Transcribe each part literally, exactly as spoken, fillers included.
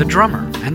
The Drummer and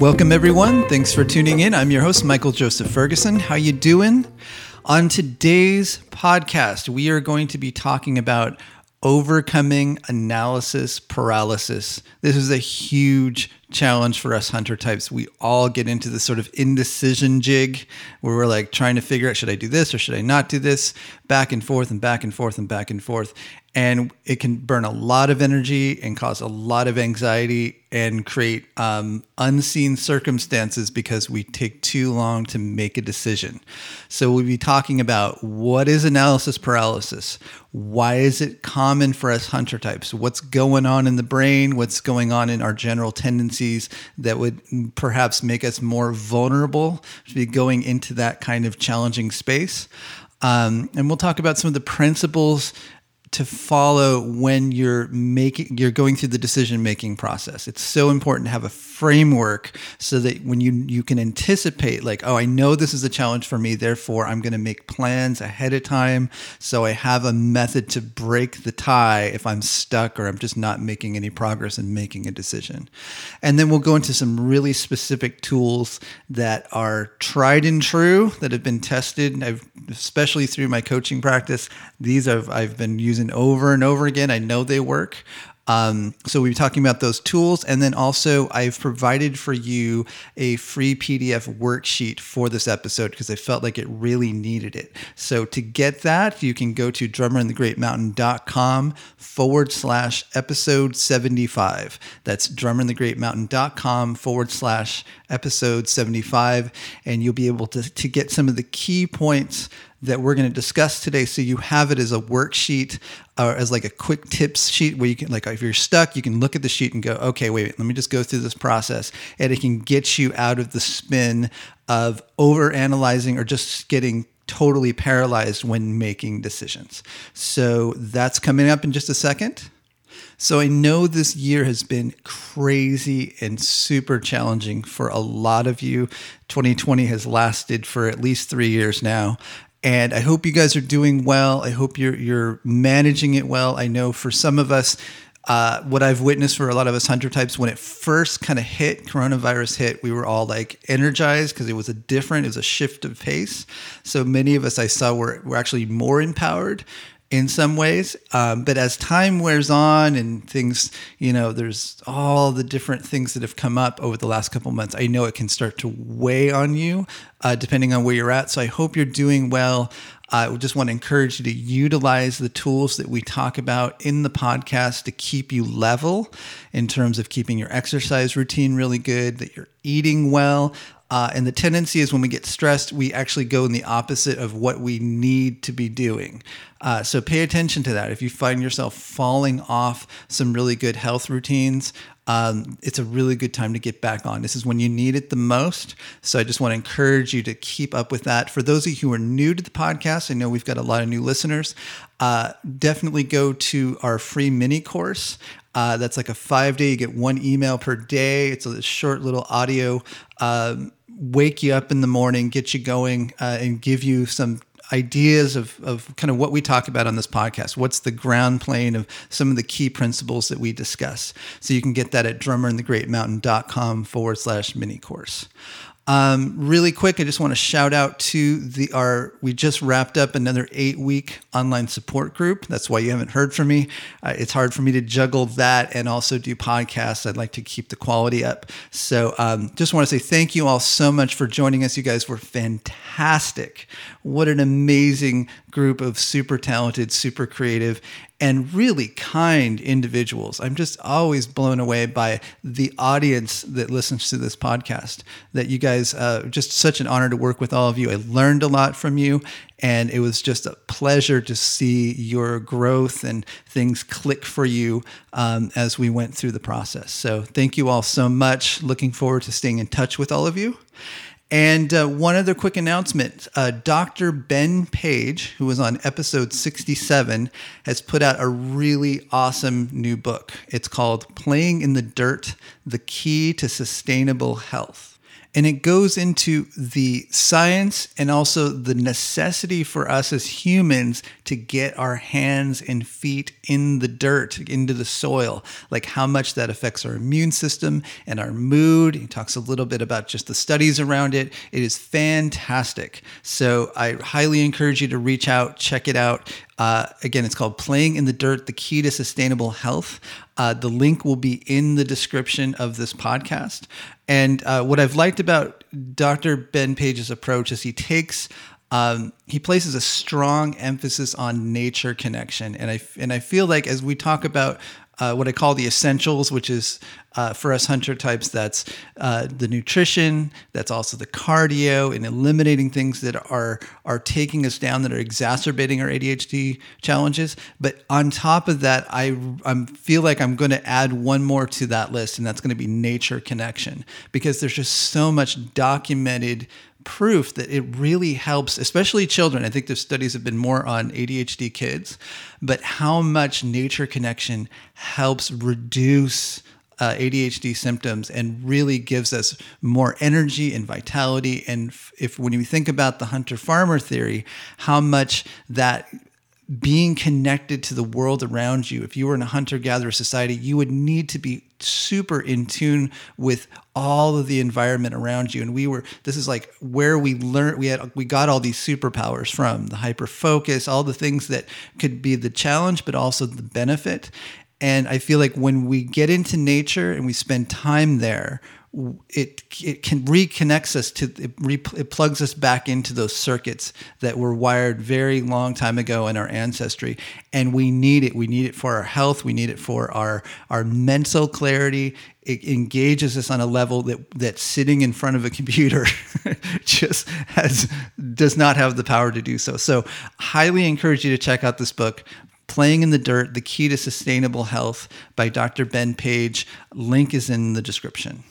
Welcome, everyone. Thanks for tuning in. I'm your host, Michael Joseph Ferguson. How you doing? On today's podcast, we are going to be talking about overcoming analysis paralysis. This is a huge challenge for us hunter types. We all get into this sort of indecision jig where we're like trying to figure out, should I do this or should I not do this? Back and forth and back and forth and back and forth. And it can burn a lot of energy and cause a lot of anxiety and create um, unseen circumstances because we take too long to make a decision. So we'll be talking about what is analysis paralysis? Why is it common for us hunter types? What's going on in the brain? What's going on in our general tendencies that would perhaps make us more vulnerable to be going into that kind of challenging space? Um, and we'll talk about some of the principles to follow when you're making, you're going through the decision-making process. It's so important to have a framework so that when you you can anticipate, like, oh, I know this is a challenge for me, therefore I'm going to make plans ahead of time so I have a method to break the tie if I'm stuck or I'm just not making any progress in making a decision. And then we'll go into some really specific tools that are tried and true, that have been tested. I've, especially through my coaching practice, these I've, I've been using and over and over again. I know they work. Um, so we'll be talking about those tools. And then also I've provided for you a free P D F worksheet for this episode because I felt like it really needed it. So to get that, you can go to drummer in the great mountain dot com forward slash episode seventy-five. That's drummer in the great mountain dot com forward slash episode seventy-five. And you'll be able to, to get some of the key points that we're going to discuss today. So you have it as a worksheet or as like a quick tips sheet where you can, like, if you're stuck, you can look at the sheet and go, okay, wait, let me just go through this process. And it can get you out of the spin of overanalyzing or just getting totally paralyzed when making decisions. So that's coming up in just a second. So I know this year has been crazy and super challenging for a lot of you. twenty twenty has lasted for at least three years now. And I hope you guys are doing well. I hope you're you're managing it well. I know for some of us, uh, what I've witnessed for a lot of us hunter types, when it first kind of hit, coronavirus hit, we were all like energized because it was a different, it was a shift of pace. So many of us I saw were, were actually more empowered in some ways. Um, but as time wears on and things, you know, there's all the different things that have come up over the last couple months. I know it can start to weigh on you uh, depending on where you're at. So I hope you're doing well. I uh, just want to encourage you to utilize the tools that we talk about in the podcast to keep you level in terms of keeping your exercise routine really good, that you're eating well. Uh, and the tendency is when we get stressed, we actually go in the opposite of what we need to be doing. Uh, so pay attention to that. If you find yourself falling off some really good health routines, um, it's a really good time to get back on. This is when you need it the most. So I just want to encourage you to keep up with that. For those of you who are new to the podcast, I know we've got a lot of new listeners. Uh, definitely go to our free mini course. Uh, that's like a five day, you get one email per day. It's a short little audio, um, wake you up in the morning, get you going, uh, and give you some ideas of, of kind of what we talk about on this podcast. What's the ground plane of some of the key principles that we discuss? So you can get that at drummer in the great mountain dot com forward slash mini course. Um, really quick, I just want to shout out to the our. We just wrapped up another eight week online support group. That's why you haven't heard from me. Uh, it's hard for me to juggle that and also do podcasts. I'd like to keep the quality up. So um, just want to say thank you all so much for joining us. You guys were fantastic. What an amazing group of super talented, super creative, and really kind individuals. I'm just always blown away by the audience that listens to this podcast, that you guys, uh, just such an honor to work with all of you. I learned a lot from you, and it was just a pleasure to see your growth and things click for you um, as we went through the process. So thank you all so much. Looking forward to staying in touch with all of you. And uh, one other quick announcement, uh, Doctor Ben Page, who was on episode sixty-seven, has put out a really awesome new book. It's called Playing in the Dirt: The Key to Sustainable Health. And it goes into the science and also the necessity for us as humans to get our hands and feet in the dirt, into the soil, like how much that affects our immune system and our mood. He talks a little bit about just the studies around it. It is fantastic. So I highly encourage you to reach out, check it out. Uh, again, it's called Playing in the Dirt, The Key to Sustainable Health. Uh, the link will be in the description of this podcast. And uh, what I've liked about Doctor Ben Page's approach is he takes, um, he places a strong emphasis on nature connection. And I, and I feel like as we talk about Uh, what I call the essentials, which is uh, for us hunter types, that's uh, the nutrition, that's also the cardio and eliminating things that are are taking us down, that are exacerbating our A D H D challenges. But on top of that, I I feel like I'm going to add one more to that list, and that's going to be nature connection, because there's just so much documented proof that it really helps, especially children. I think the studies have been more on A D H D kids, but how much nature connection helps reduce uh, A D H D symptoms and really gives us more energy and vitality. And if, if when you think about the hunter-farmer theory, how much that being connected to the world around you, if you were in a hunter-gatherer society, you would need to be super in tune with all of the environment around you. And we were, this is like where we learned, we had, we got all these superpowers from the hyper focus, all the things that could be the challenge, but also the benefit. And I feel like when we get into nature and we spend time there, it it can reconnects us to, it, re, it plugs us back into those circuits that were wired very long time ago in our ancestry. And we need it. We need it for our health. We need it for our, our mental clarity. It engages us on a level that, that sitting in front of a computer just has, does not have the power to do so. So highly encourage you to check out this book, Playing in the Dirt, The Key to Sustainable Health by Doctor Ben Page. Link is in the description.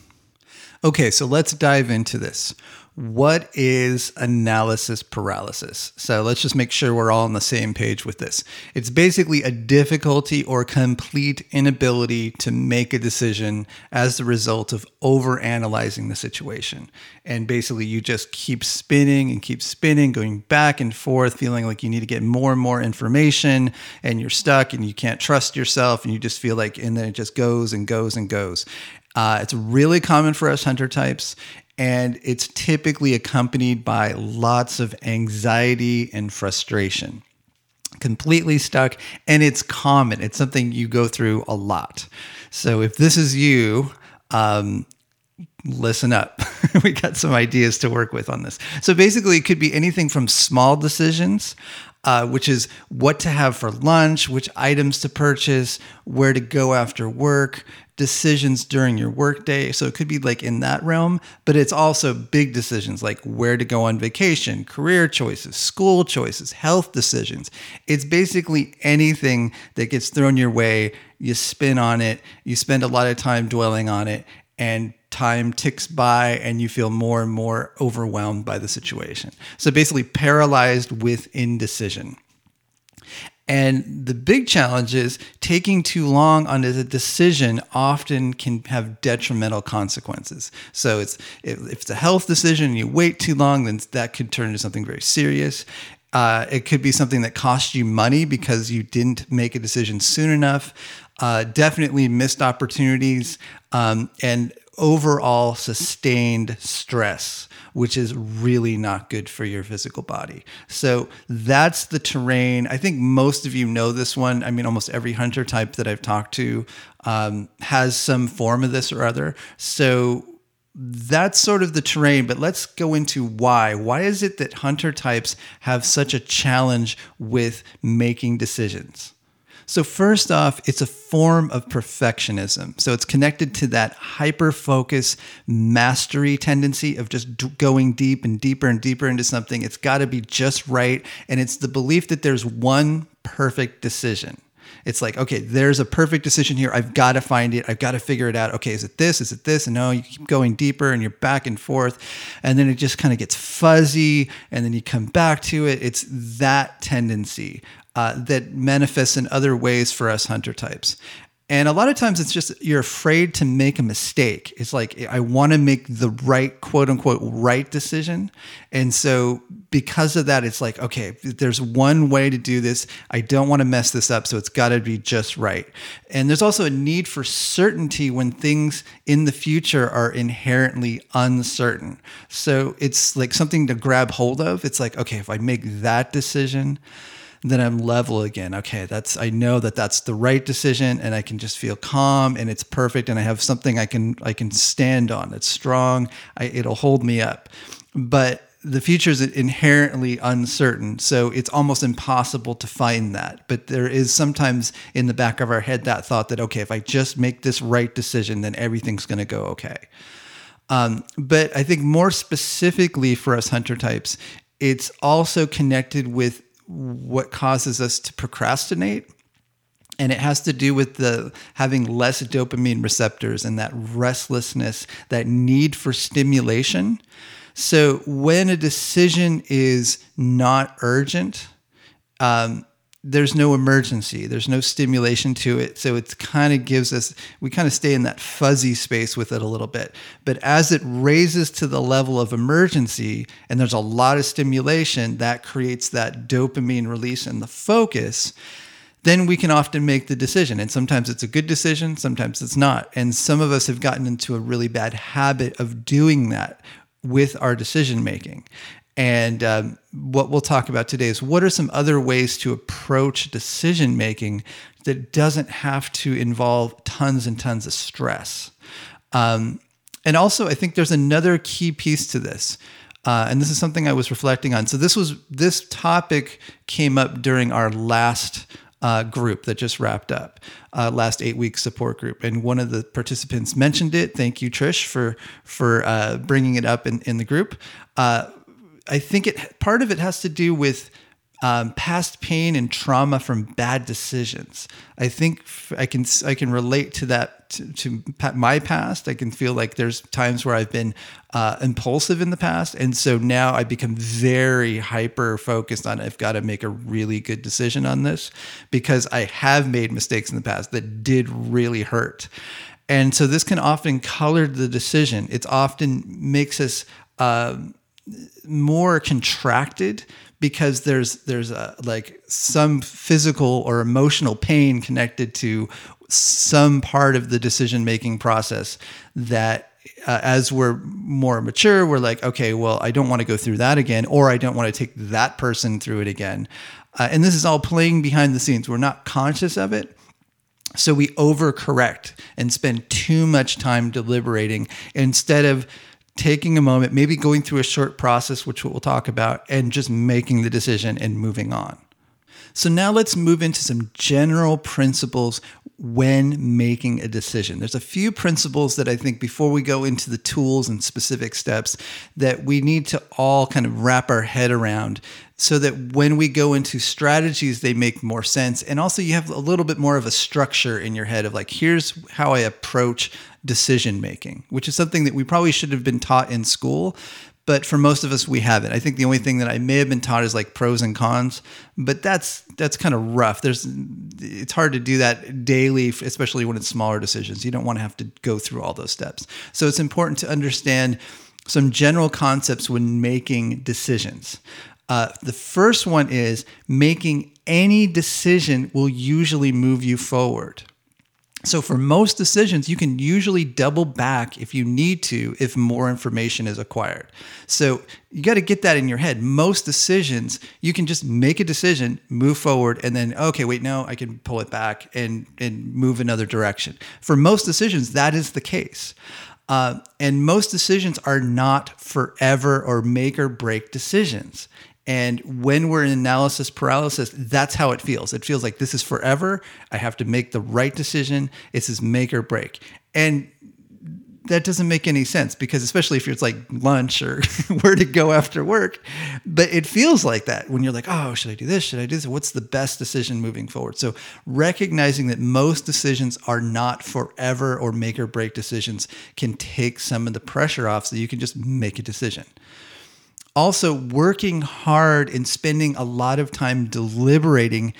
Okay, so let's dive into this. What is analysis paralysis? So let's just make sure we're all on the same page with this. It's basically a difficulty or complete inability to make a decision as the result of overanalyzing the situation. And basically you just keep spinning and keep spinning, going back and forth, feeling like you need to get more and more information, and you're stuck and you can't trust yourself, and you just feel like, and then it just goes and goes and goes. Uh, it's really common for us hunter types, and it's typically accompanied by lots of anxiety and frustration. Completely stuck, and it's common. It's something you go through a lot. So if this is you, um, listen up. We got some ideas to work with on this. So basically, it could be anything from small decisions, Uh, which is what to have for lunch, which items to purchase, where to go after work, decisions during your workday. So it could be like in that realm, but it's also big decisions like where to go on vacation, career choices, school choices, health decisions. It's basically anything that gets thrown your way. you spin on it, you spend a lot of time dwelling on it, and time ticks by and you feel more and more overwhelmed by the situation. So basically paralyzed with indecision. And the big challenge is taking too long on a decision often can have detrimental consequences. So it's if it's a health decision and you wait too long, then that could turn into something very serious. Uh, it could be something that costs you money because you didn't make a decision soon enough. Uh, definitely missed opportunities, um, and overall sustained stress, which is really not good for your physical body. So that's the terrain. I think most of you know this one. I mean, almost every hunter type that I've talked to um, has some form of this or other. So that's sort of the terrain, but let's go into why. Why is it that hunter types have such a challenge with making decisions? So first off, it's a form of perfectionism. So it's connected to that hyper-focus mastery tendency of just d- going deep and deeper and deeper into something. It's got to be just right. And it's the belief that there's one perfect decision. It's like, okay, there's a perfect decision here. I've got to find it. I've got to figure it out. Okay, is it this? Is it this? And no, you keep going deeper and you're back and forth. And then it just kind of gets fuzzy. And then you come back to it. It's that tendency uh, that manifests in other ways for us hunter types. And a lot of times it's just you're afraid to make a mistake. It's like, I want to make the right, quote unquote, right decision. And so because of that, it's like, okay, there's one way to do this. I don't want to mess this up. So it's got to be just right. And there's also a need for certainty when things in the future are inherently uncertain. So it's like something to grab hold of. It's like, okay, if I make that decision, then I'm level again. Okay, that's I know that that's the right decision, and I can just feel calm, and it's perfect, and I have something I can I can stand on. It's strong. I, it'll hold me up. But the future is inherently uncertain, so it's almost impossible to find that. But there is sometimes in the back of our head that thought that, okay, if I just make this right decision, then everything's going to go okay. Um, but I think more specifically for us hunter types, it's also connected with what causes us to procrastinate. And it has to do with the having less dopamine receptors and that restlessness, that need for stimulation. So when a decision is not urgent, um, there's no emergency, there's no stimulation to it. So it kind of gives us, we kind of stay in that fuzzy space with it a little bit. But as it raises to the level of emergency and there's a lot of stimulation that creates that dopamine release and the focus, then we can often make the decision. And sometimes it's a good decision, sometimes it's not. And some of us have gotten into a really bad habit of doing that with our decision making. And um, what we'll talk about today is what are some other ways to approach decision making that doesn't have to involve tons and tons of stress. Um, and also, I think there's another key piece to this, uh, and this is something I was reflecting on. So this was this topic came up during our last uh, group that just wrapped up, uh, last eight week support group, and one of the participants mentioned it. Thank you, Trish, for for uh, bringing it up in in the group. Uh, I think it part of it has to do with um, past pain and trauma from bad decisions. I think I can I can relate to that to, to my past. I can feel like there's times where I've been uh, impulsive in the past, and so now I become very hyper focused on I've got to make a really good decision on this because I have made mistakes in the past that did really hurt, and so this can often color the decision. It often makes us. Um, more contracted because there's there's a, like some physical or emotional pain connected to some part of the decision-making process that uh, as we're more mature, we're like, okay, well, I don't want to go through that again, or I don't want to take that person through it again. Uh, and this is all playing behind the scenes. We're not conscious of it. So we overcorrect and spend too much time deliberating instead of taking a moment, maybe going through a short process, which we'll talk about, and just making the decision and moving on. So now let's move into some general principles when making a decision. There's a few principles that I think before we go into the tools and specific steps that we need to all kind of wrap our head around so that when we go into strategies, they make more sense. And also you have a little bit more of a structure in your head of like, here's how I approach decision making, which is something that we probably should have been taught in school. But for most of us, we haven't. I think the only thing that I may have been taught is like pros and cons, but that's that's kind of rough. There's, it's hard to do that daily, especially when it's smaller decisions. You don't want to have to go through all those steps. So it's important to understand some general concepts when making decisions. Uh, the first one is making any decision will usually move you forward. So for most decisions, you can usually double back if you need to, if more information is acquired. So you got to get that in your head. Most decisions, you can just make a decision, move forward, and then, okay, wait, no, I can pull it back and, and move another direction. For most decisions, that is the case. Uh, and most decisions are not forever or make or break decisions. And when we're in analysis paralysis, that's how it feels. It feels like this is forever. I have to make the right decision. It's this make or break. And that doesn't make any sense because especially if it's like lunch or where to go after work, but it feels like that when you're like, oh, should I do this? Should I do this? What's the best decision moving forward? So recognizing that most decisions are not forever or make or break decisions can take some of the pressure off so you can just make a decision. Also, working hard and spending a lot of time deliberating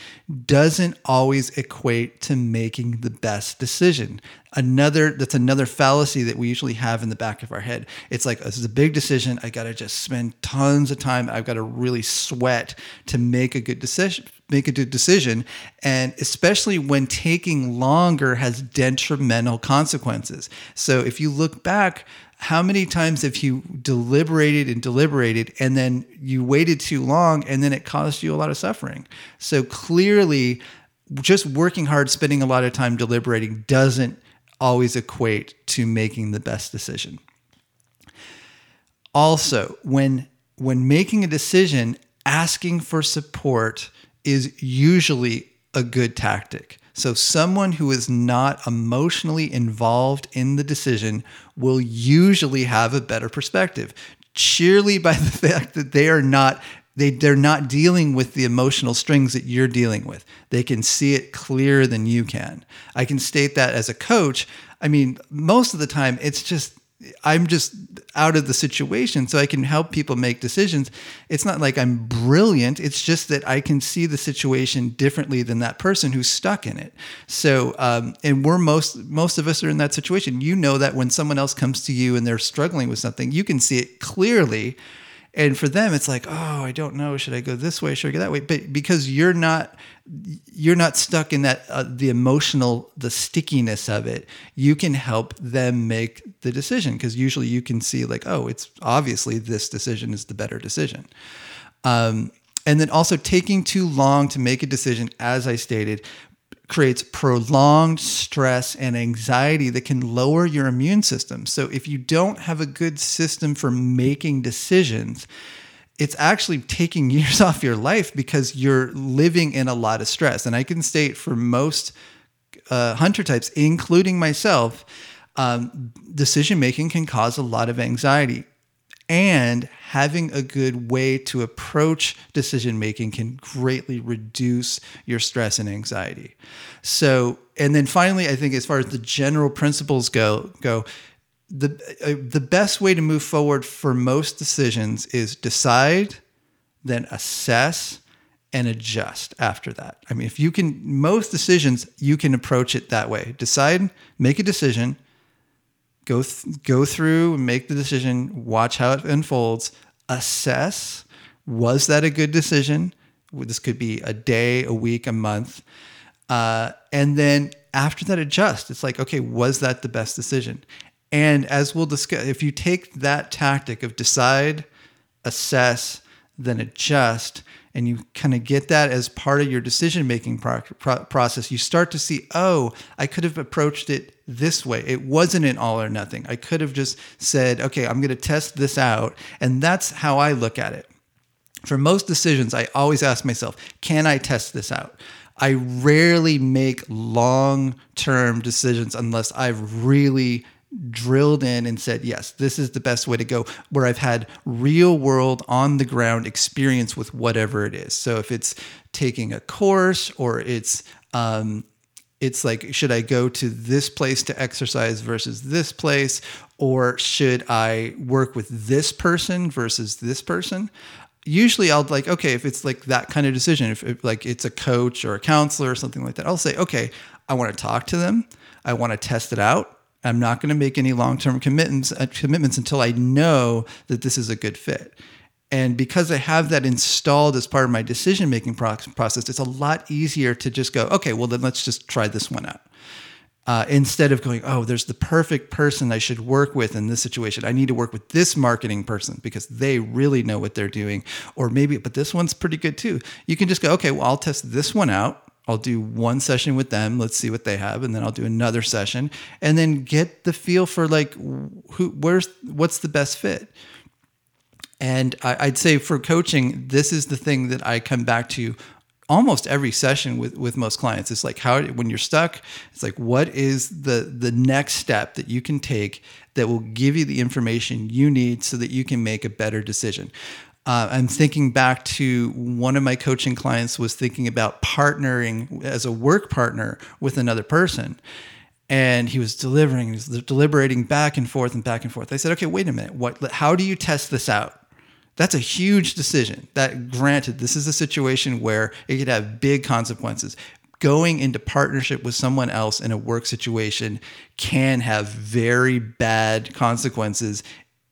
doesn't always equate to making the best decision. Another that's another fallacy that we usually have in the back of our head. It's like, this is a big decision. I got to just spend tons of time. I've got to really sweat to make a good decision. Make a good decision, and especially when taking longer has detrimental consequences. So if you look back, how many times have you deliberated and deliberated and then you waited too long and then it caused you a lot of suffering? So clearly just working hard, spending a lot of time deliberating doesn't always equate to making the best decision. Also, when when making a decision, asking for support is usually a good tactic. So someone who is not emotionally involved in the decision will usually have a better perspective, surely by the fact that they are not they they're not dealing with the emotional strings that you're dealing with. They can see it clearer than you can. I can state that as a coach. I mean, most of the time it's just I'm just out of the situation, so I can help people make decisions. It's not like I'm brilliant. It's just that I can see the situation differently than that person who's stuck in it. So, um, and we're most, most of us are in that situation. You know that when someone else comes to you and they're struggling with something, you can see it clearly. And for them, it's like, oh, I don't know. Should I go this way? Should I go that way? But because you're not, you're not stuck in that uh, the emotional, the stickiness of it, you can help them make the decision because usually you can see like, oh, it's obviously this decision is the better decision. Um, and then also taking too long to make a decision, as I stated, creates prolonged stress and anxiety that can lower your immune system. So if you don't have a good system for making decisions, it's actually taking years off your life because you're living in a lot of stress. And I can state for most uh, hunter types, including myself, um, decision-making can cause a lot of anxiety. And having a good way to approach decision-making can greatly reduce your stress and anxiety. So, and then finally, I think as far as the general principles go, go the, uh, the best way to move forward for most decisions is decide, then assess, and adjust after that. I mean, if you can, most decisions, you can approach it that way. Decide, make a decision, Go th- go through, make the decision, watch how it unfolds, assess, was that a good decision? This could be a day, a week, a month. Uh, and then after that, adjust. It's like, okay, was that the best decision? And as we'll discuss, if you take that tactic of decide, assess, then adjust, and you kind of get that as part of your decision-making pro- pro- process, you start to see, oh, I could have approached it this way. It wasn't an all or nothing. I could have just said, okay, I'm going to test this out. And that's how I look at it. For most decisions, I always ask myself, can I test this out? I rarely make long-term decisions unless I've really drilled in and said, yes, this is the best way to go, where I've had real world on the ground experience with whatever it is. So if it's taking a course, or it's, um, it's like, should I go to this place to exercise versus this place? Or should I work with this person versus this person? Usually I'll like, okay, if it's like that kind of decision, if, if like it's a coach or a counselor or something like that, I'll say, okay, I want to talk to them. I want to test it out. I'm not going to make any long-term commitments uh, commitments until I know that this is a good fit. And because I have that installed as part of my decision-making pro- process, it's a lot easier to just go, okay, well then let's just try this one out. Uh, instead of going, oh, there's the perfect person I should work with in this situation. I need to work with this marketing person because they really know what they're doing. Or maybe, but this one's pretty good too. You can just go, okay, well, I'll test this one out. I'll do one session with them. Let's see what they have. And then I'll do another session and then get the feel for like, who, where's, what's the best fit. And I, I'd say for coaching, this is the thing that I come back to almost every session with, with most clients. It's like how, when you're stuck, it's like, what is the, the next step that you can take that will give you the information you need so that you can make a better decision? Uh, I'm thinking back to one of my coaching clients was thinking about partnering as a work partner with another person. And he was delivering, he was deliberating back and forth and back and forth. I said, okay, wait a minute. What, how do you test this out? That's a huge decision. That granted, this is a situation where it could have big consequences. Going into partnership with someone else in a work situation can have very bad consequences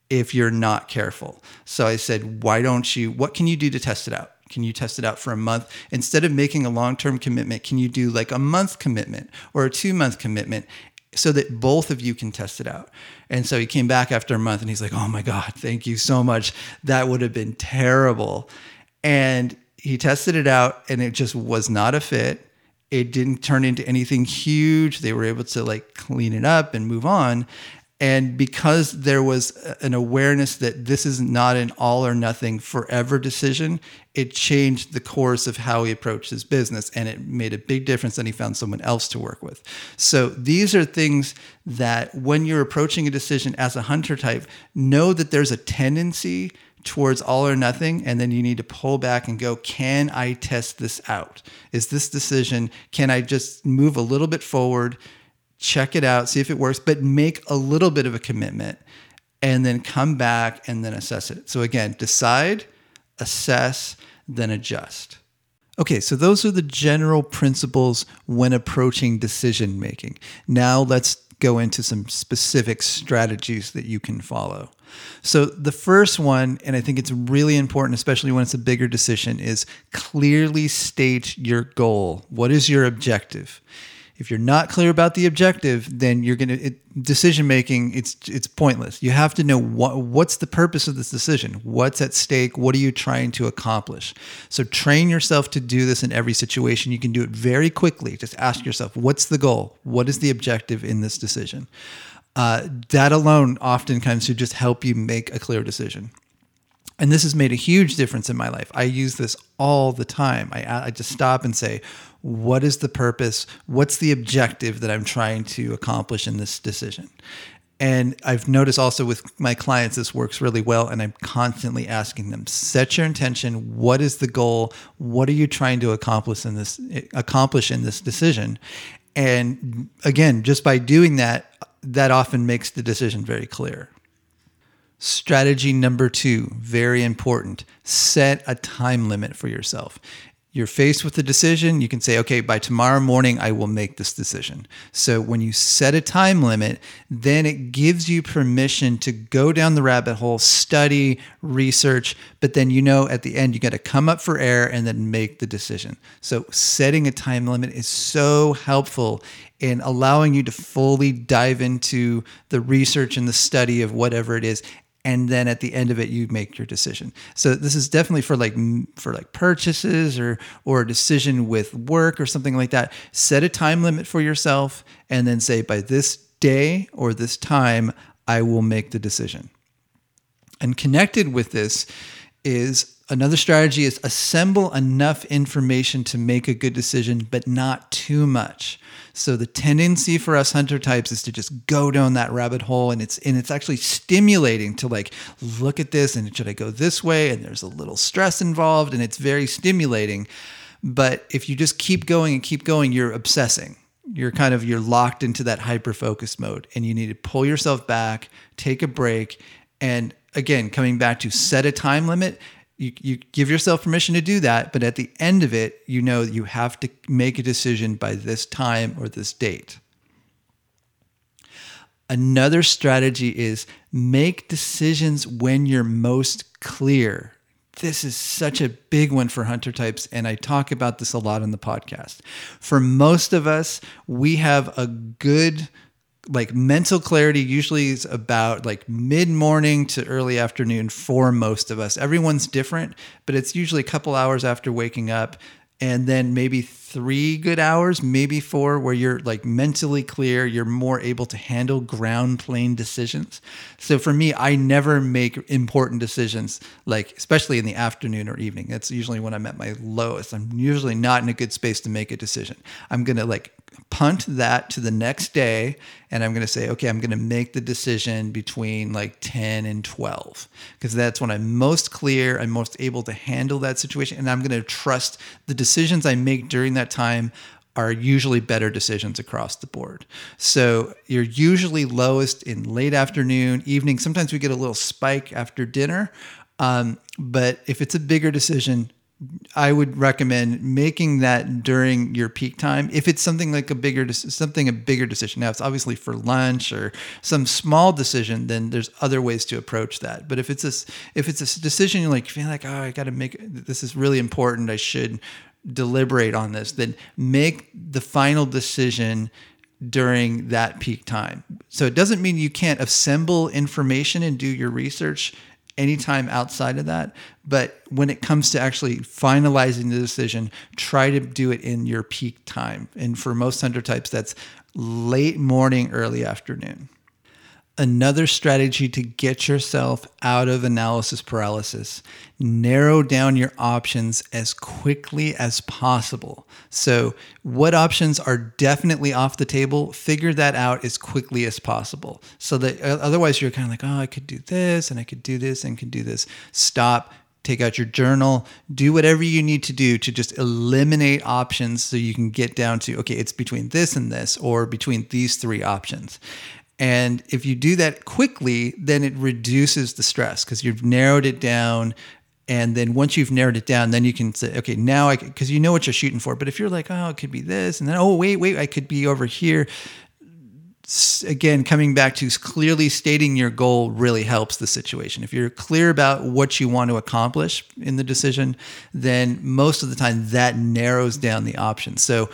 if you're not careful. So I said, why don't you, what can you do to test it out? Can you test it out for a month? Instead of making a long-term commitment, can you do like a month commitment or a two-month commitment so that both of you can test it out? And so he came back after a month and he's like, oh my God, thank you so much. That would have been terrible. And he tested it out and it just was not a fit. It didn't turn into anything huge. They were able to like clean it up and move on. And because there was an awareness that this is not an all or nothing forever decision, it changed the course of how he approached his business. And it made a big difference. And he found someone else to work with. So these are things that when you're approaching a decision as a hunter type, know that there's a tendency towards all or nothing. And then you need to pull back and go, can I test this out? Is this decision, can I just move a little bit forward? Check it out, see if it works, but make a little bit of a commitment and then come back and then assess it. So again, decide, assess, then adjust. Okay, so those are the general principles when approaching decision-making. Now let's go into some specific strategies that you can follow. So the first one, and I think it's really important, especially when it's a bigger decision, is clearly state your goal. What is your objective? If you're not clear about the objective, then you're going to decision making. It's it's pointless. You have to know what what's the purpose of this decision. What's at stake? What are you trying to accomplish? So train yourself to do this in every situation. You can do it very quickly. Just ask yourself, what's the goal? What is the objective in this decision? Uh, that alone oftentimes should just help you make a clear decision. And this has made a huge difference in my life. I use this all the time. I, I just stop and say, what is the purpose? What's the objective that I'm trying to accomplish in this decision? And I've noticed also with my clients, this works really well. And I'm constantly asking them, set your intention. What is the goal? What are you trying to accomplish in this, accomplish in this decision? And again, just by doing that, that often makes the decision very clear. Strategy number two, very important. Set a time limit for yourself. You're faced with a decision. You can say, okay, by tomorrow morning, I will make this decision. So when you set a time limit, then it gives you permission to go down the rabbit hole, study, research, but then you know at the end, you got to come up for air and then make the decision. So setting a time limit is so helpful in allowing you to fully dive into the research and the study of whatever it is. And then at the end of it, you make your decision. So this is definitely for like for like purchases or or a decision with work or something like that. Set a time limit for yourself and then say, by this day or this time, I will make the decision. And connected with this is Another strategy is assemble enough information to make a good decision, but not too much. So the tendency for us hunter types is to just go down that rabbit hole, and it's and it's actually stimulating to like look at this and should I go this way? And there's a little stress involved, and it's very stimulating. But if you just keep going and keep going, you're obsessing. You're kind of you're locked into that hyper focus mode, and you need to pull yourself back, take a break, and again, coming back to set a time limit. You, you give yourself permission to do that, but at the end of it, you know you have to make a decision by this time or this date. Another strategy is make decisions when you're most clear. This is such a big one for hunter types, and I talk about this a lot on the podcast. For most of us, we have a good like mental clarity usually is about like mid morning to early afternoon for most of us. Everyone's different, but it's usually a couple hours after waking up, and then maybe three good hours, maybe four, where you're like mentally clear. You're more able to handle ground plane decisions. So for me, I never make important decisions, like especially in the afternoon or evening. That's usually when I'm at my lowest. I'm usually not in a good space to make a decision. I'm going to like punt that to the next day, and I'm going to say, okay, I'm going to make the decision between like ten and twelve, because that's when I'm most clear, I'm most able to handle that situation, and I'm going to trust the decisions I make during that time are usually better decisions across the board. So you're usually lowest in late afternoon, evening. Sometimes we get a little spike after dinner, um, but if it's a bigger decision, I would recommend making that during your peak time. If it's something like a bigger, something a bigger decision. Now, it's obviously for lunch or some small decision, then there's other ways to approach that. But if it's this, if it's a decision you're like feel like, oh, I got to make this is really important. I should deliberate on this. Then make the final decision during that peak time. So it doesn't mean you can't assemble information and do your research anytime outside of that. But when it comes to actually finalizing the decision, try to do it in your peak time. And for most hunter types, that's late morning, early afternoon. Another strategy to get yourself out of analysis paralysis, narrow down your options as quickly as possible. So what options are definitely off the table, figure that out as quickly as possible. So that otherwise you're kind of like, oh, I could do this and I could do this and could do this. Stop. Take out your journal, do whatever you need to do to just eliminate options so you can get down to, okay, it's between this and this or between these three options. And if you do that quickly, then it reduces the stress because you've narrowed it down. And then once you've narrowed it down, then you can say, okay, now I can, because you know what you're shooting for. But if you're like, oh, it could be this, and then, oh, wait, wait, I could be over here. Again, coming back to clearly stating your goal really helps the situation. If you're clear about what you want to accomplish in the decision, then most of the time that narrows down the options. So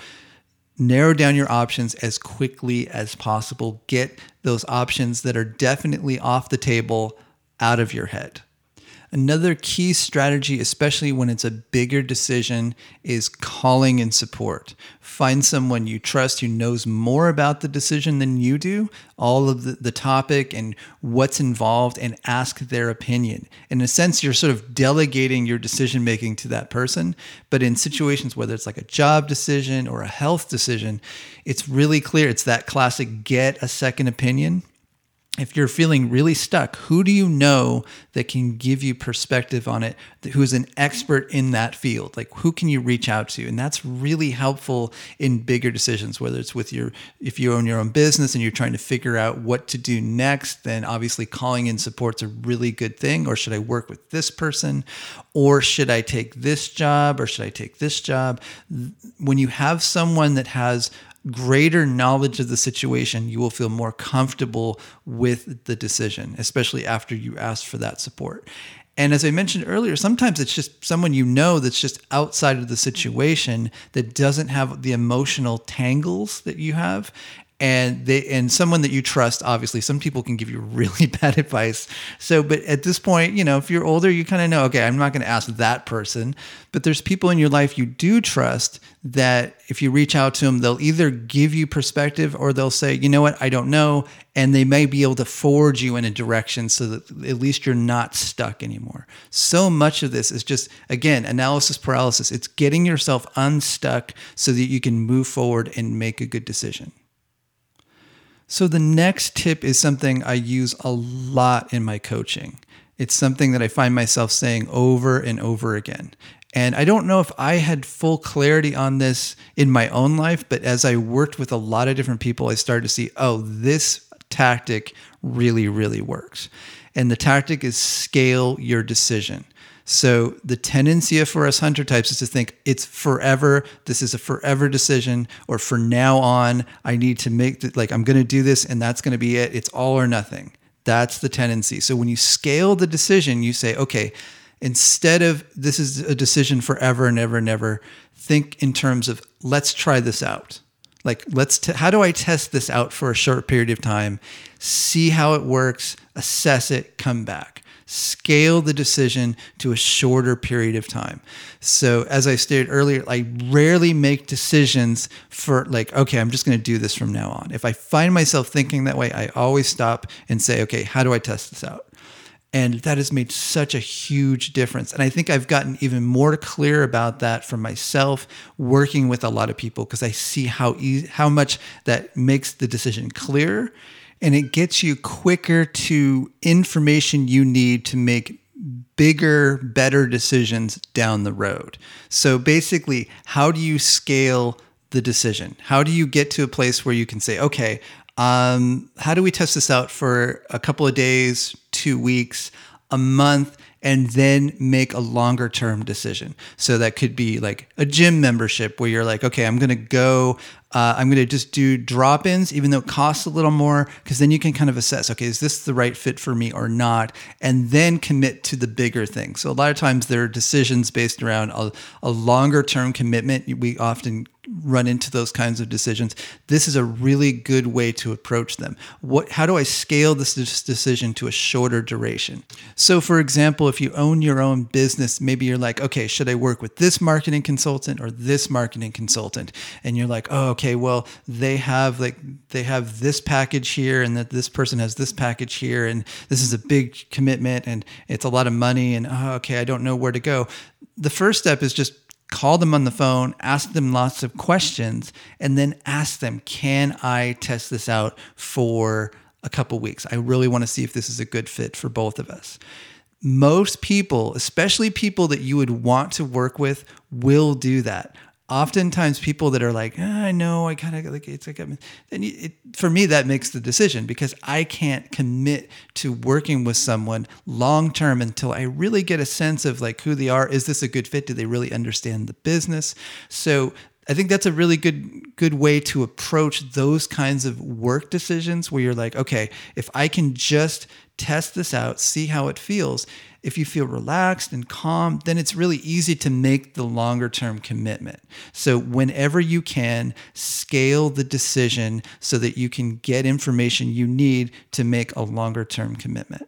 narrow down your options as quickly as possible. Get those options that are definitely off the table out of your head. Another key strategy, especially when it's a bigger decision, is calling in support. Find someone you trust who knows more about the decision than you do, all of the, the topic and what's involved, and ask their opinion. In a sense, you're sort of delegating your decision making to that person. But in situations, whether it's like a job decision or a health decision, it's really clear. It's that classic get a second opinion. If you're feeling really stuck, who do you know that can give you perspective on it, who's an expert in that field? Like, who can you reach out to? And that's really helpful in bigger decisions, whether it's with your, if you own your own business and you're trying to figure out what to do next, then obviously calling in support's a really good thing. Or should I work with this person? Or should I take this job? Or should I take this job? When you have someone that has greater knowledge of the situation, you will feel more comfortable with the decision, especially after you ask for that support. And as I mentioned earlier, sometimes it's just someone you know that's just outside of the situation that doesn't have the emotional tangles that you have. and they and someone that you trust. Obviously, some people can give you really bad advice. So, but at this point, you know, if you're older, you kind of know, okay, I'm not going to ask that person. But there's people in your life you do trust that if you reach out to them, they'll either give you perspective or they'll say, you know what, I don't know. And they may be able to forward you in a direction so that at least you're not stuck anymore. So much of this is just, again, analysis paralysis. It's getting yourself unstuck so that you can move forward and make a good decision. So the next tip is something I use a lot in my coaching. It's something that I find myself saying over and over again. And I don't know if I had full clarity on this in my own life, but as I worked with a lot of different people, I started to see, oh, this tactic really, really works. And the tactic is scale your decision. So the tendency for us hunter types is to think it's forever. This is a forever decision, or for now on, I need to make the, like, I'm going to do this and that's going to be it. It's all or nothing. That's the tendency. So when you scale the decision, you say, okay, instead of this is a decision forever and ever and ever, think in terms of let's try this out. Like, let's, t- how do I test this out for a short period of time? See how it works, assess it, come back. Scale the decision to a shorter period of time. So as I stated earlier, I rarely make decisions for like, okay, I'm just going to do this from now on. If I find myself thinking that way, I always stop and say, okay, how do I test this out? And that has made such a huge difference. And I think I've gotten even more clear about that for myself working with a lot of people, because I see how easy, how much that makes the decision clearer. And it gets you quicker to information you need to make bigger, better decisions down the road. So basically, how do you scale the decision? How do you get to a place where you can say, okay, um, how do we test this out for a couple of days, two weeks, a month, and then make a longer term decision? So that could be like a gym membership where you're like, okay, I'm going to go, uh, I'm going to just do drop-ins, even though it costs a little more, because then you can kind of assess, okay, is this the right fit for me or not? And then commit to the bigger thing. So a lot of times there are decisions based around a, a longer term commitment. We often run into those kinds of decisions. This is a really good way to approach them. What? How do I scale this decision to a shorter duration? So for example, if you own your own business, maybe you're like, okay, should I work with this marketing consultant or this marketing consultant? And you're like, oh, okay, well, they have like they have this package here, and that this person has this package here, and this is a big commitment, and it's a lot of money, and oh, okay, I don't know where to go. The first step is just call them on the phone, ask them lots of questions, and then ask them, can I test this out for a couple weeks? I really want to see if this is a good fit for both of us. Most people, especially people that you would want to work with, will do that. Oftentimes people that are like, oh, I know, I kind of like, it's like, I mean, then it, for me, that makes the decision, because I can't commit to working with someone long-term until I really get a sense of like who they are. Is this a good fit? Do they really understand the business? So I think that's a really good, good way to approach those kinds of work decisions where you're like, okay, if I can just test this out, see how it feels. If you feel relaxed and calm, then it's really easy to make the longer term commitment. So whenever you can, scale the decision so that you can get information you need to make a longer term commitment.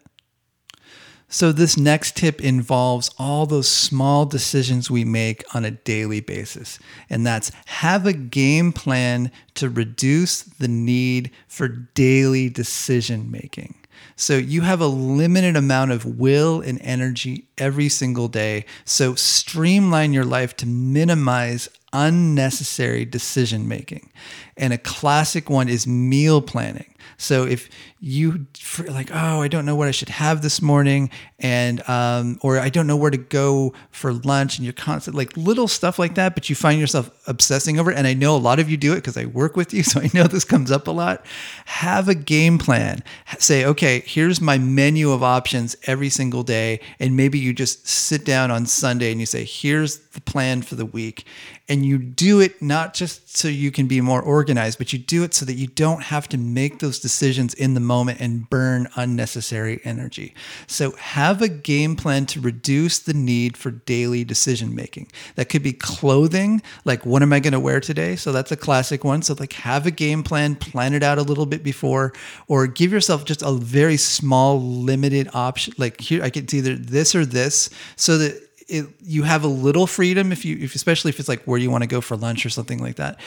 So this next tip involves all those small decisions we make on a daily basis, and that's have a game plan to reduce the need for daily decision making. So you have a limited amount of will and energy every single day. So streamline your life to minimize unnecessary decision making. And a classic one is meal planning. So if you like, oh, I don't know what I should have this morning, and um, or I don't know where to go for lunch, and you're constant like little stuff like that, but you find yourself obsessing over it. And I know a lot of you do it because I work with you, so I know this comes up a lot. Have a game plan. Say, okay, here's my menu of options every single day, and maybe you just sit down on Sunday and you say, here's the plan for the week. And you do it not just so you can be more organized, but you do it so that you don't have to make those decisions in the moment and burn unnecessary energy. So have a game plan to reduce the need for daily decision making. That could be clothing, like what am I going to wear today? So that's a classic one. So like have a game plan, plan it out a little bit before, or give yourself just a very small limited option. Like here, I could either this or this, so that It, you have a little freedom if you, if, especially if it's like where you want to go for lunch or something like that.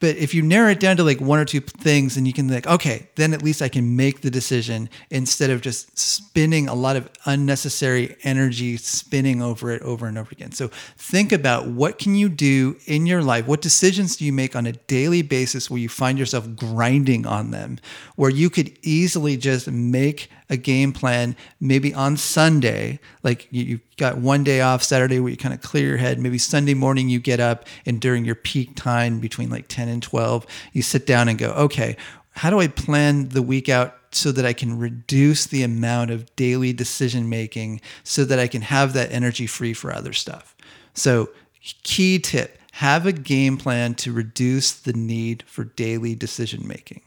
But if you narrow it down to like one or two things, and you can like, okay, then at least I can make the decision instead of just spinning a lot of unnecessary energy spinning over it over and over again. So think about what can you do in your life? What decisions do you make on a daily basis where you find yourself grinding on them, where you could easily just make a game plan, maybe on Sunday, like you, you've got one day off Saturday where you kind of clear your head. Maybe Sunday morning you get up, and during your peak time between like ten and twelve, you sit down and go, okay, how do I plan the week out so that I can reduce the amount of daily decision making so that I can have that energy free for other stuff? So key tip, have a game plan to reduce the need for daily decision making.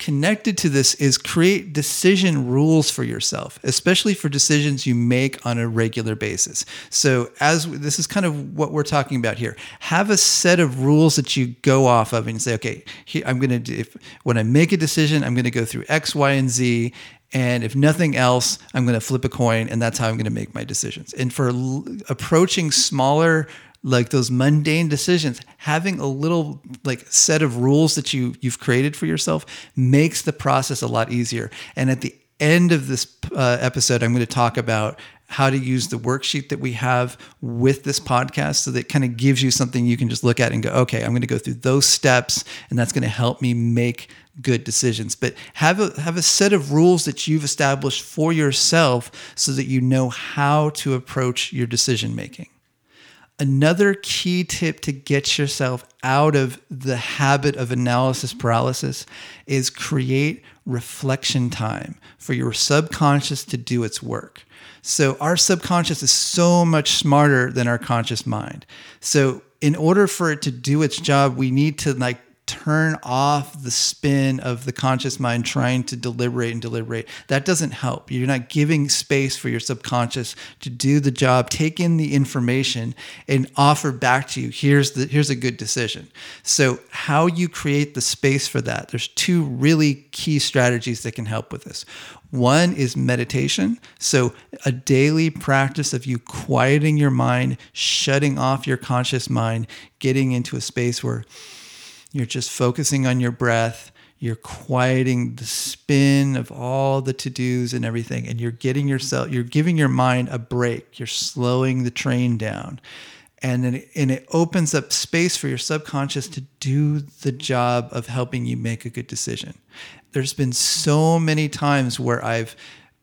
Connected to this is create decision rules for yourself, especially for decisions you make on a regular basis. So as we, this is kind of what we're talking about here, have a set of rules that you go off of and say, okay, here, I'm going to do, if, when I make a decision, I'm going to go through X, Y, and Z. And if nothing else, I'm going to flip a coin, and that's how I'm going to make my decisions. And for l- approaching smaller, like those mundane decisions, having a little like set of rules that you you've created for yourself makes the process a lot easier. And at the end of this uh, episode, I'm going to talk about how to use the worksheet that we have with this podcast, so that kind of gives you something you can just look at and go, okay, I'm going to go through those steps, and that's going to help me make good decisions. But have a, have a set of rules that you've established for yourself so that you know how to approach your decision making. Another key tip to get yourself out of the habit of analysis paralysis is create reflection time for your subconscious to do its work. So our subconscious is so much smarter than our conscious mind. So in order for it to do its job, we need to like turn off the spin of the conscious mind trying to deliberate and deliberate. That doesn't help. You're not giving space for your subconscious to do the job, take in the information, and offer back to you, here's the here's a good decision. So how you create the space for that, there's two really key strategies that can help with this. One is meditation. So a daily practice of you quieting your mind, shutting off your conscious mind, getting into a space where you're just focusing on your breath. You're quieting the spin of all the to-dos and everything. And you're getting yourself, you're giving your mind a break. You're slowing the train down. And then, and it opens up space for your subconscious to do the job of helping you make a good decision. There's been so many times where I've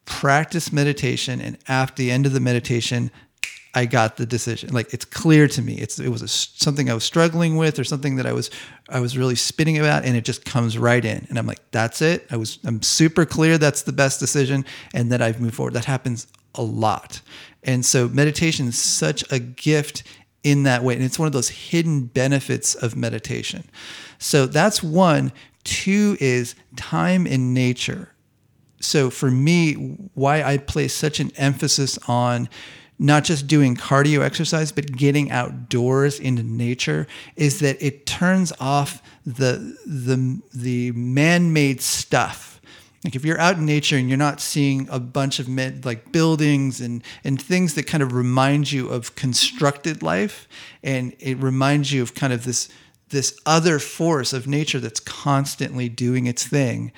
practiced meditation, and at the end of the meditation, I got the decision. Like it's clear to me. It's it was a, something I was struggling with, or something that I was I was really spinning about, and it just comes right in. And I'm like, that's it. I was I'm super clear. That's the best decision, and then I've moved forward. That happens a lot, and so meditation is such a gift in that way, and it's one of those hidden benefits of meditation. So that's one. Two is time in nature. So for me, why I place such an emphasis on not just doing cardio exercise, but getting outdoors into nature, is that it turns off the the the man-made stuff. Like if you're out in nature and you're not seeing a bunch of med, like buildings and and things that kind of remind you of constructed life, and it reminds you of kind of this this other force of nature that's constantly doing its thing.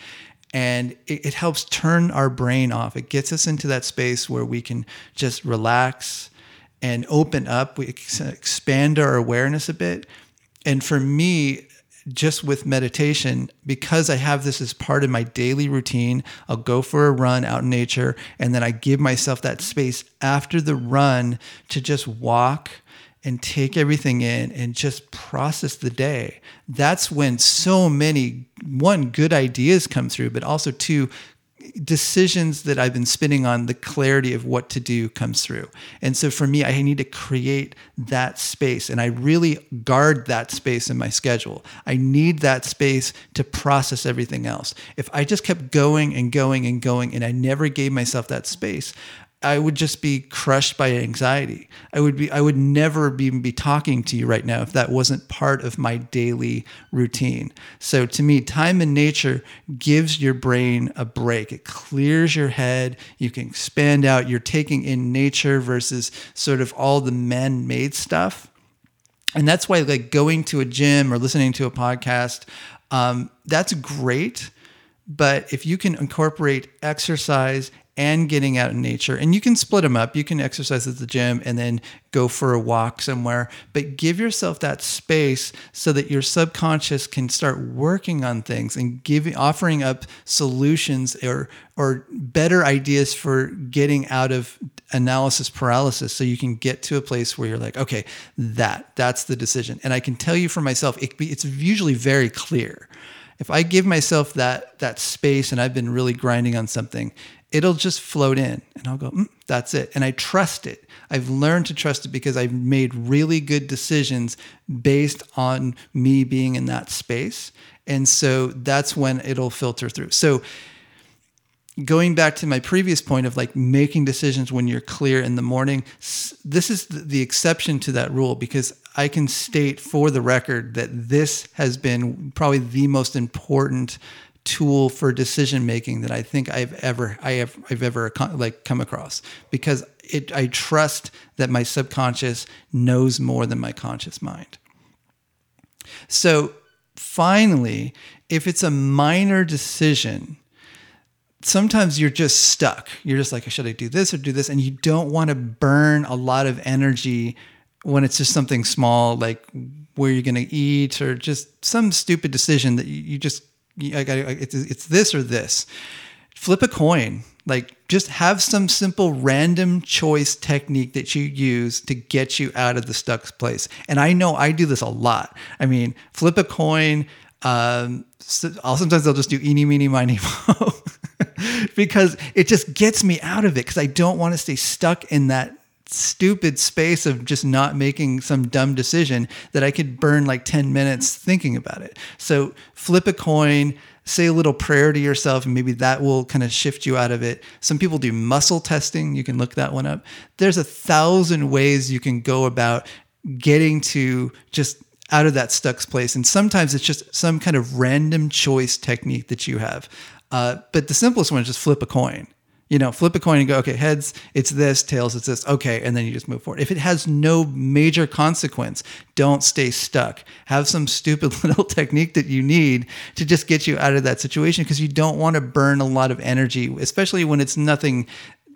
And it, it helps turn our brain off. It gets us into that space where we can just relax and open up. We ex- expand our awareness a bit. And for me, just with meditation, because I have this as part of my daily routine, I'll go for a run out in nature, and then I give myself that space after the run to just walk and take everything in and just process the day. That's when so many, one, good ideas come through, but also two, decisions that I've been spinning on, the clarity of what to do comes through. And so for me, I need to create that space, and I really guard that space in my schedule. I need that space to process everything else. If I just kept going and going and going and I never gave myself that space, I would just be crushed by anxiety. I would be, I would never even be talking to you right now if that wasn't part of my daily routine. So to me, time in nature gives your brain a break. It clears your head. You can expand out. You're taking in nature versus sort of all the man-made stuff. And that's why, like, going to a gym or listening to a podcast, um, that's great. But if you can incorporate exercise and getting out in nature, and you can split them up. You can exercise at the gym and then go for a walk somewhere, but give yourself that space so that your subconscious can start working on things and giving, offering up solutions or or better ideas for getting out of analysis paralysis, so you can get to a place where you're like, okay, that that's the decision. And I can tell you for myself, it, it's usually very clear. If I give myself that that space and I've been really grinding on something, it'll just float in and I'll go, mm, that's it. And I trust it. I've learned to trust it because I've made really good decisions based on me being in that space. And so that's when it'll filter through. So going back to my previous point of, like, making decisions when you're clear in the morning, this is the exception to that rule, because I can state for the record that this has been probably the most important tool for decision making that I think I've ever I have I've ever like come across, because it I trust that my subconscious knows more than my conscious mind. So finally, if it's a minor decision, sometimes you're just stuck. You're just like, should I do this or do this? And you don't want to burn a lot of energy when it's just something small, like where you're going to eat or just some stupid decision that you just, I got it's it's this or this. Flip a coin. Like, just have some simple random choice technique that you use to get you out of the stuck place. And I know I do this a lot. I mean, flip a coin. Um, so I'll, sometimes I'll just do eeny, meeny, miny, moe, because it just gets me out of it. Because I don't want to stay stuck in that stupid space of just not making some dumb decision that I could burn like ten minutes thinking about it. So flip a coin, say a little prayer to yourself, and maybe that will kind of shift you out of it. Some people do muscle testing. You can look that one up. There's a thousand ways you can go about getting to just out of that stuck place. And sometimes it's just some kind of random choice technique that you have. Uh, but the simplest one is just flip a coin. You know, flip a coin and go, okay, heads, it's this, tails, it's this, okay, and then you just move forward. If it has no major consequence, don't stay stuck. Have some stupid little technique that you need to just get you out of that situation, because you don't want to burn a lot of energy, especially when it's nothing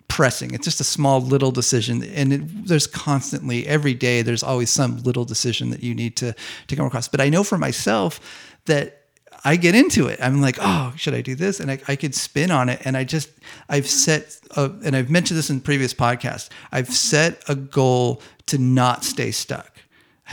pressing. It's just a small little decision, and it, there's constantly, every day, there's always some little decision that you need to, to come across. But I know for myself that I get into it. I'm like, oh, should I do this? And I, I could spin on it. And I just, I've set, a, and I've mentioned this in previous podcasts, I've set a goal to not stay stuck.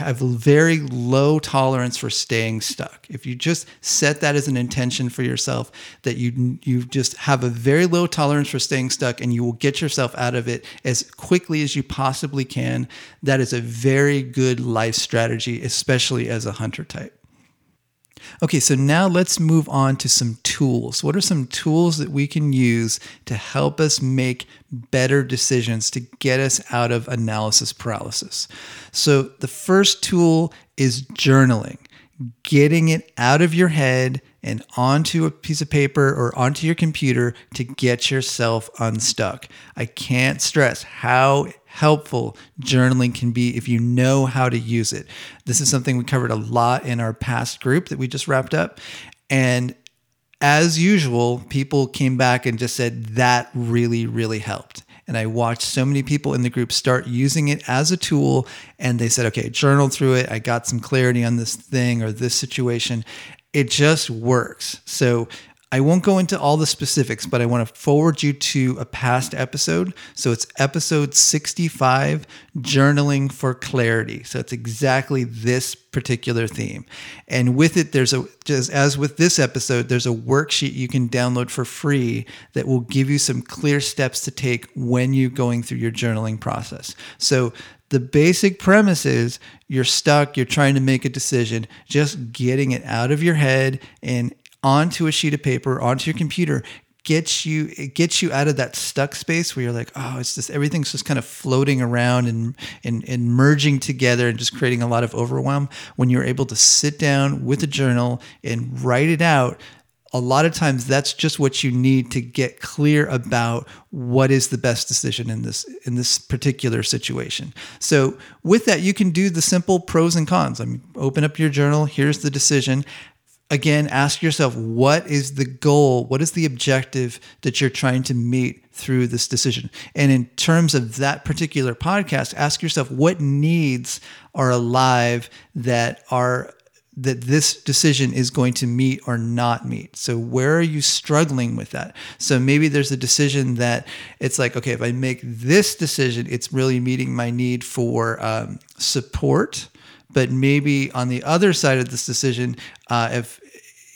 I have very low tolerance for staying stuck. If you just set that as an intention for yourself, that you you just have a very low tolerance for staying stuck, and you will get yourself out of it as quickly as you possibly can, that is a very good life strategy, especially as a hunter type. Okay, so now let's move on to some tools. What are some tools that we can use to help us make better decisions to get us out of analysis paralysis? So the first tool is journaling, getting it out of your head and onto a piece of paper or onto your computer to get yourself unstuck. I can't stress how helpful journaling can be if you know how to use it. This is something we covered a lot in our past group that we just wrapped up. And as usual, people came back and just said that really, really helped. And I watched so many people in the group start using it as a tool, and they said, okay, journal through it. I got some clarity on this thing or this situation. It just works. So I won't go into all the specifics, but I want to forward you to a past episode. So it's episode sixty-five, Journaling for Clarity. So it's exactly this particular theme. And with it, there's a, just as with this episode, there's a worksheet you can download for free that will give you some clear steps to take when you're going through your journaling process. So the basic premise is you're stuck, you're trying to make a decision, just getting it out of your head and onto a sheet of paper, onto your computer, gets you it gets you out of that stuck space where you're like, oh, it's just everything's just kind of floating around and and and merging together and just creating a lot of overwhelm. When you're able to sit down with a journal and write it out, a lot of times that's just what you need to get clear about what is the best decision in this in this particular situation. So with that, you can do the simple pros and cons. I mean, open up your journal, here's the decision. Again, ask yourself, what is the goal? What is the objective that you're trying to meet through this decision? And in terms of that particular podcast, ask yourself what needs are alive that are that this decision is going to meet or not meet. So where are you struggling with that? So maybe there's a decision that it's like, okay, if I make this decision, it's really meeting my need for um, support. But maybe on the other side of this decision, uh, if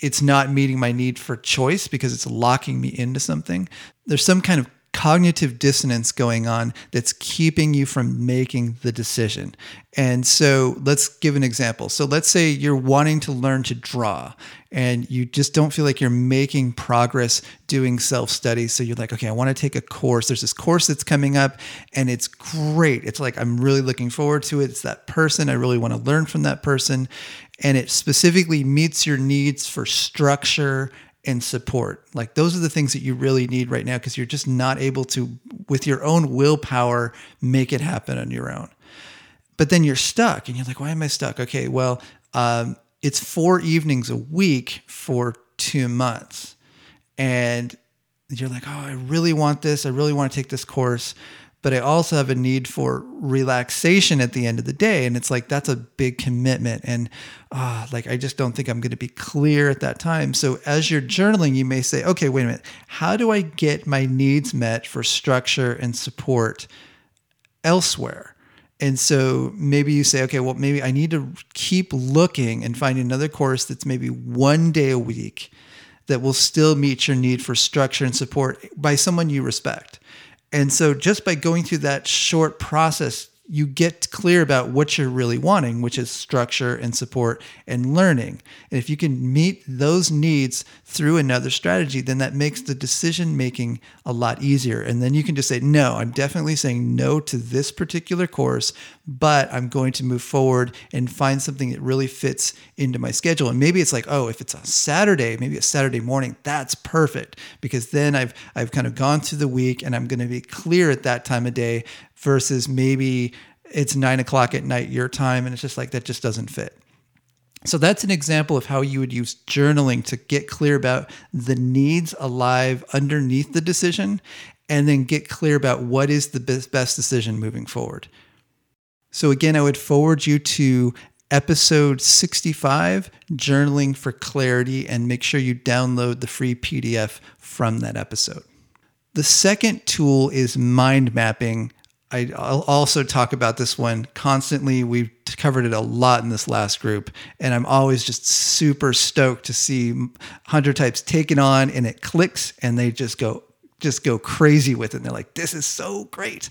it's not meeting my need for choice because it's locking me into something, there's some kind of cognitive dissonance going on that's keeping you from making the decision. And so let's give an example. So let's say you're wanting to learn to draw and you just don't feel like you're making progress doing self-study. So you're like, okay, I want to take a course. There's this course that's coming up and it's great. It's like, I'm really looking forward to it. It's that person. I really want to learn from that person. And it specifically meets your needs for structure and support. Like those are the things that you really need right now because you're just not able to, with your own willpower, make it happen on your own. But then you're stuck and you're like, why am I stuck? Okay, well, um, it's four evenings a week for two months. And you're like, oh, I really want this. I really want to take this course. But I also have a need for relaxation at the end of the day. And it's like, that's a big commitment. And uh, like, I just don't think I'm going to be clear at that time. So as you're journaling, you may say, okay, wait a minute. How do I get my needs met for structure and support elsewhere? And so maybe you say, okay, well, maybe I need to keep looking and find another course that's maybe one day a week that will still meet your need for structure and support by someone you respect. And so just by going through that short process, you get clear about what you're really wanting, which is structure and support and learning. And if you can meet those needs through another strategy, then that makes the decision-making a lot easier. And then you can just say, no, I'm definitely saying no to this particular course, but I'm going to move forward and find something that really fits into my schedule. And maybe it's like, oh, if it's on Saturday, maybe a Saturday morning, that's perfect because then I've I've kind of gone through the week and I'm going to be clear at that time of day. Versus maybe it's nine o'clock at night your time, and it's just like that just doesn't fit. So that's an example of how you would use journaling to get clear about the needs alive underneath the decision, and then get clear about what is the best best decision moving forward. So again, I would forward you to episode sixty-five, Journaling for Clarity, and make sure you download the free P D F from that episode. The second tool is mind mapping. I'll also talk about this one constantly. We've covered it a lot in this last group, and I'm always just super stoked to see hunter types taken on and it clicks and they just go just go crazy with it. And they're like, this is so great.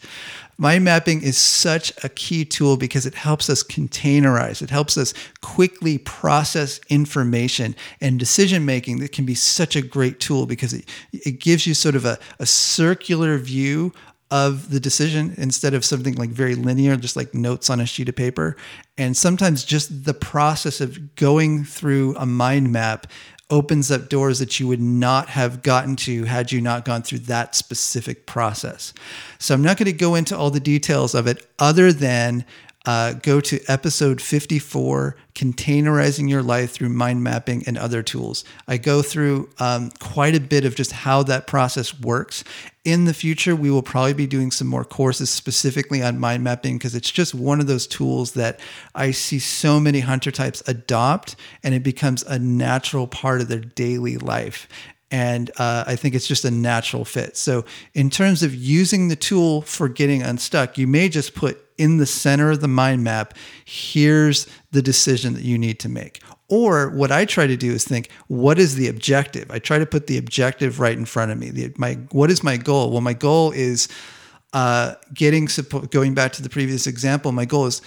Mind mapping is such a key tool because it helps us containerize. It helps us quickly process information and decision-making. That can be such a great tool because it, it gives you sort of a, a circular view of the decision instead of something like very linear, just like notes on a sheet of paper. And sometimes just the process of going through a mind map opens up doors that you would not have gotten to had you not gone through that specific process. So I'm not going to go into all the details of it other than uh, go to episode fifty-four, Containerizing Your Life Through Mind Mapping and Other Tools. I go through um, quite a bit of just how that process works. In the future, we will probably be doing some more courses specifically on mind mapping because it's just one of those tools that I see so many hunter types adopt and it becomes a natural part of their daily life. And uh, I think it's just a natural fit. So in terms of using the tool for getting unstuck, you may just put in the center of the mind map, here's the decision that you need to make. Or what I try to do is think, what is the objective? I try to put the objective right in front of me. The, my, what is my goal? Well, my goal is uh, getting support. Going back to the previous example, my goal is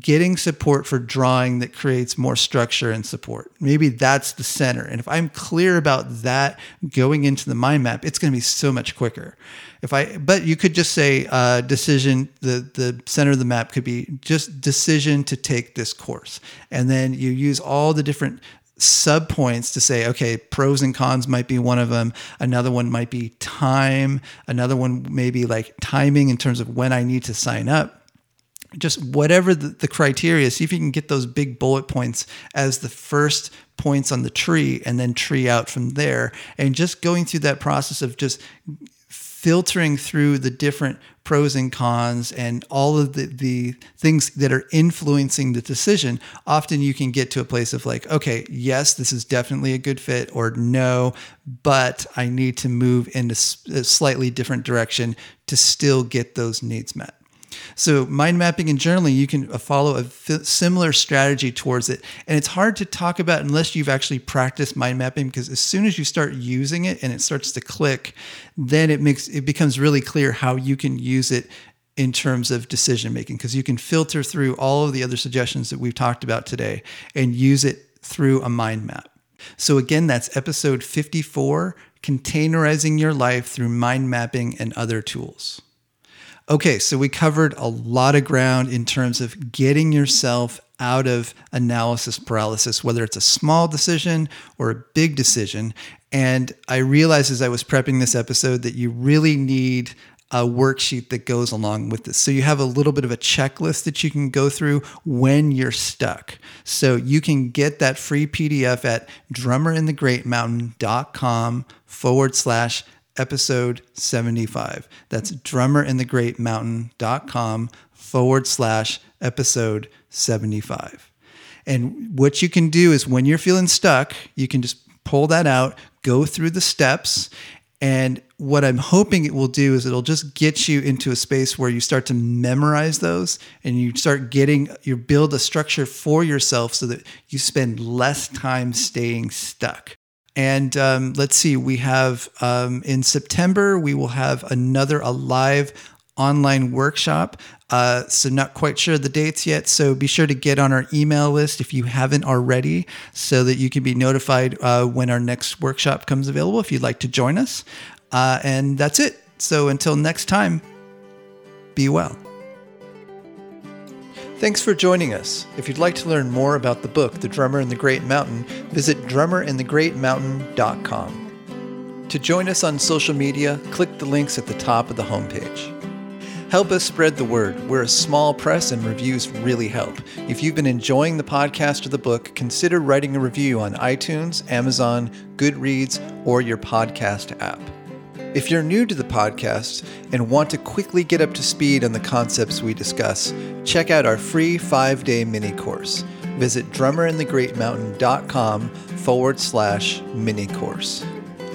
getting support for drawing that creates more structure and support. Maybe that's the center. And if I'm clear about that going into the mind map, it's going to be so much quicker. If I, but you could just say uh, decision, the, the center of the map could be just decision to take this course. And then you use all the different sub points to say, okay, pros and cons might be one of them. Another one might be time. Another one maybe like timing in terms of when I need to sign up. Just whatever the, the criteria, see if you can get those big bullet points as the first points on the tree and then tree out from there. And just going through that process of just filtering through the different pros and cons and all of the, the things that are influencing the decision, often you can get to a place of like, okay, yes, this is definitely a good fit, or no, but I need to move in a slightly different direction to still get those needs met. So mind mapping and journaling, you can follow a f- similar strategy towards it. And it's hard to talk about unless you've actually practiced mind mapping, because as soon as you start using it and it starts to click, then it makes it becomes really clear how you can use it in terms of decision making, because you can filter through all of the other suggestions that we've talked about today and use it through a mind map. So again, that's episode fifty-four, Containerizing Your Life Through Mind Mapping and Other Tools. Okay, so we covered a lot of ground in terms of getting yourself out of analysis paralysis, whether it's a small decision or a big decision. And I realized as I was prepping this episode that you really need a worksheet that goes along with this. So you have a little bit of a checklist that you can go through when you're stuck. So you can get that free P D F at drummerinthegreatmountain.com forward slash episode seventy-five. That's drummerinthegreatmountain.com forward slash episode seventy-five. And what you can do is when you're feeling stuck, you can just pull that out, go through the steps. And what I'm hoping it will do is it'll just get you into a space where you start to memorize those and you start getting, you build a structure for yourself so that you spend less time staying stuck. And um, let's see, we have um, in September, we will have another a live online workshop. Uh, so not quite sure the dates yet. So be sure to get on our email list if you haven't already, so that you can be notified uh, when our next workshop comes available if you'd like to join us. Uh, and that's it. So until next time, be well. Thanks for joining us. If you'd like to learn more about the book, The Drummer in the Great Mountain, visit drummer in the great mountain dot com. To join us on social media, click the links at the top of the homepage. Help us spread the word. We're a small press and reviews really help. If you've been enjoying the podcast or the book, consider writing a review on iTunes, Amazon, Goodreads, or your podcast app. If you're new to the podcast and want to quickly get up to speed on the concepts we discuss, check out our free five-day mini-course. Visit drummerinthegreatmountain.com forward slash mini-course.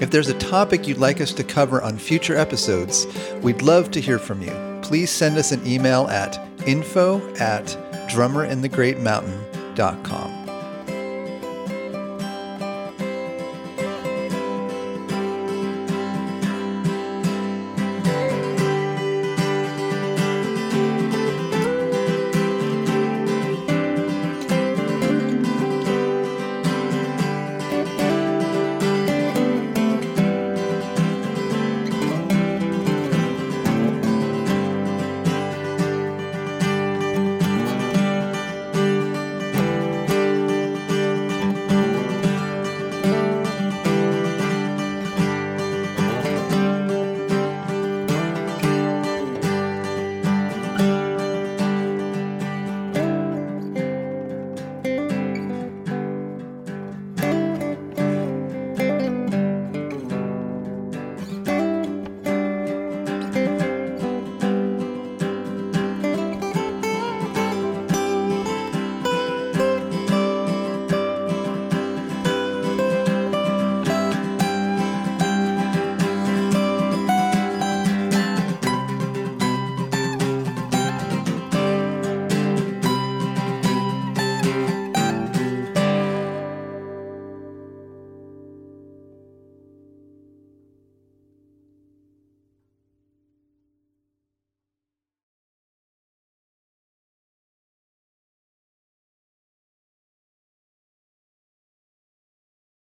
If there's a topic you'd like us to cover on future episodes, we'd love to hear from you. Please send us an email at info at drummerinthegreatmountain.com.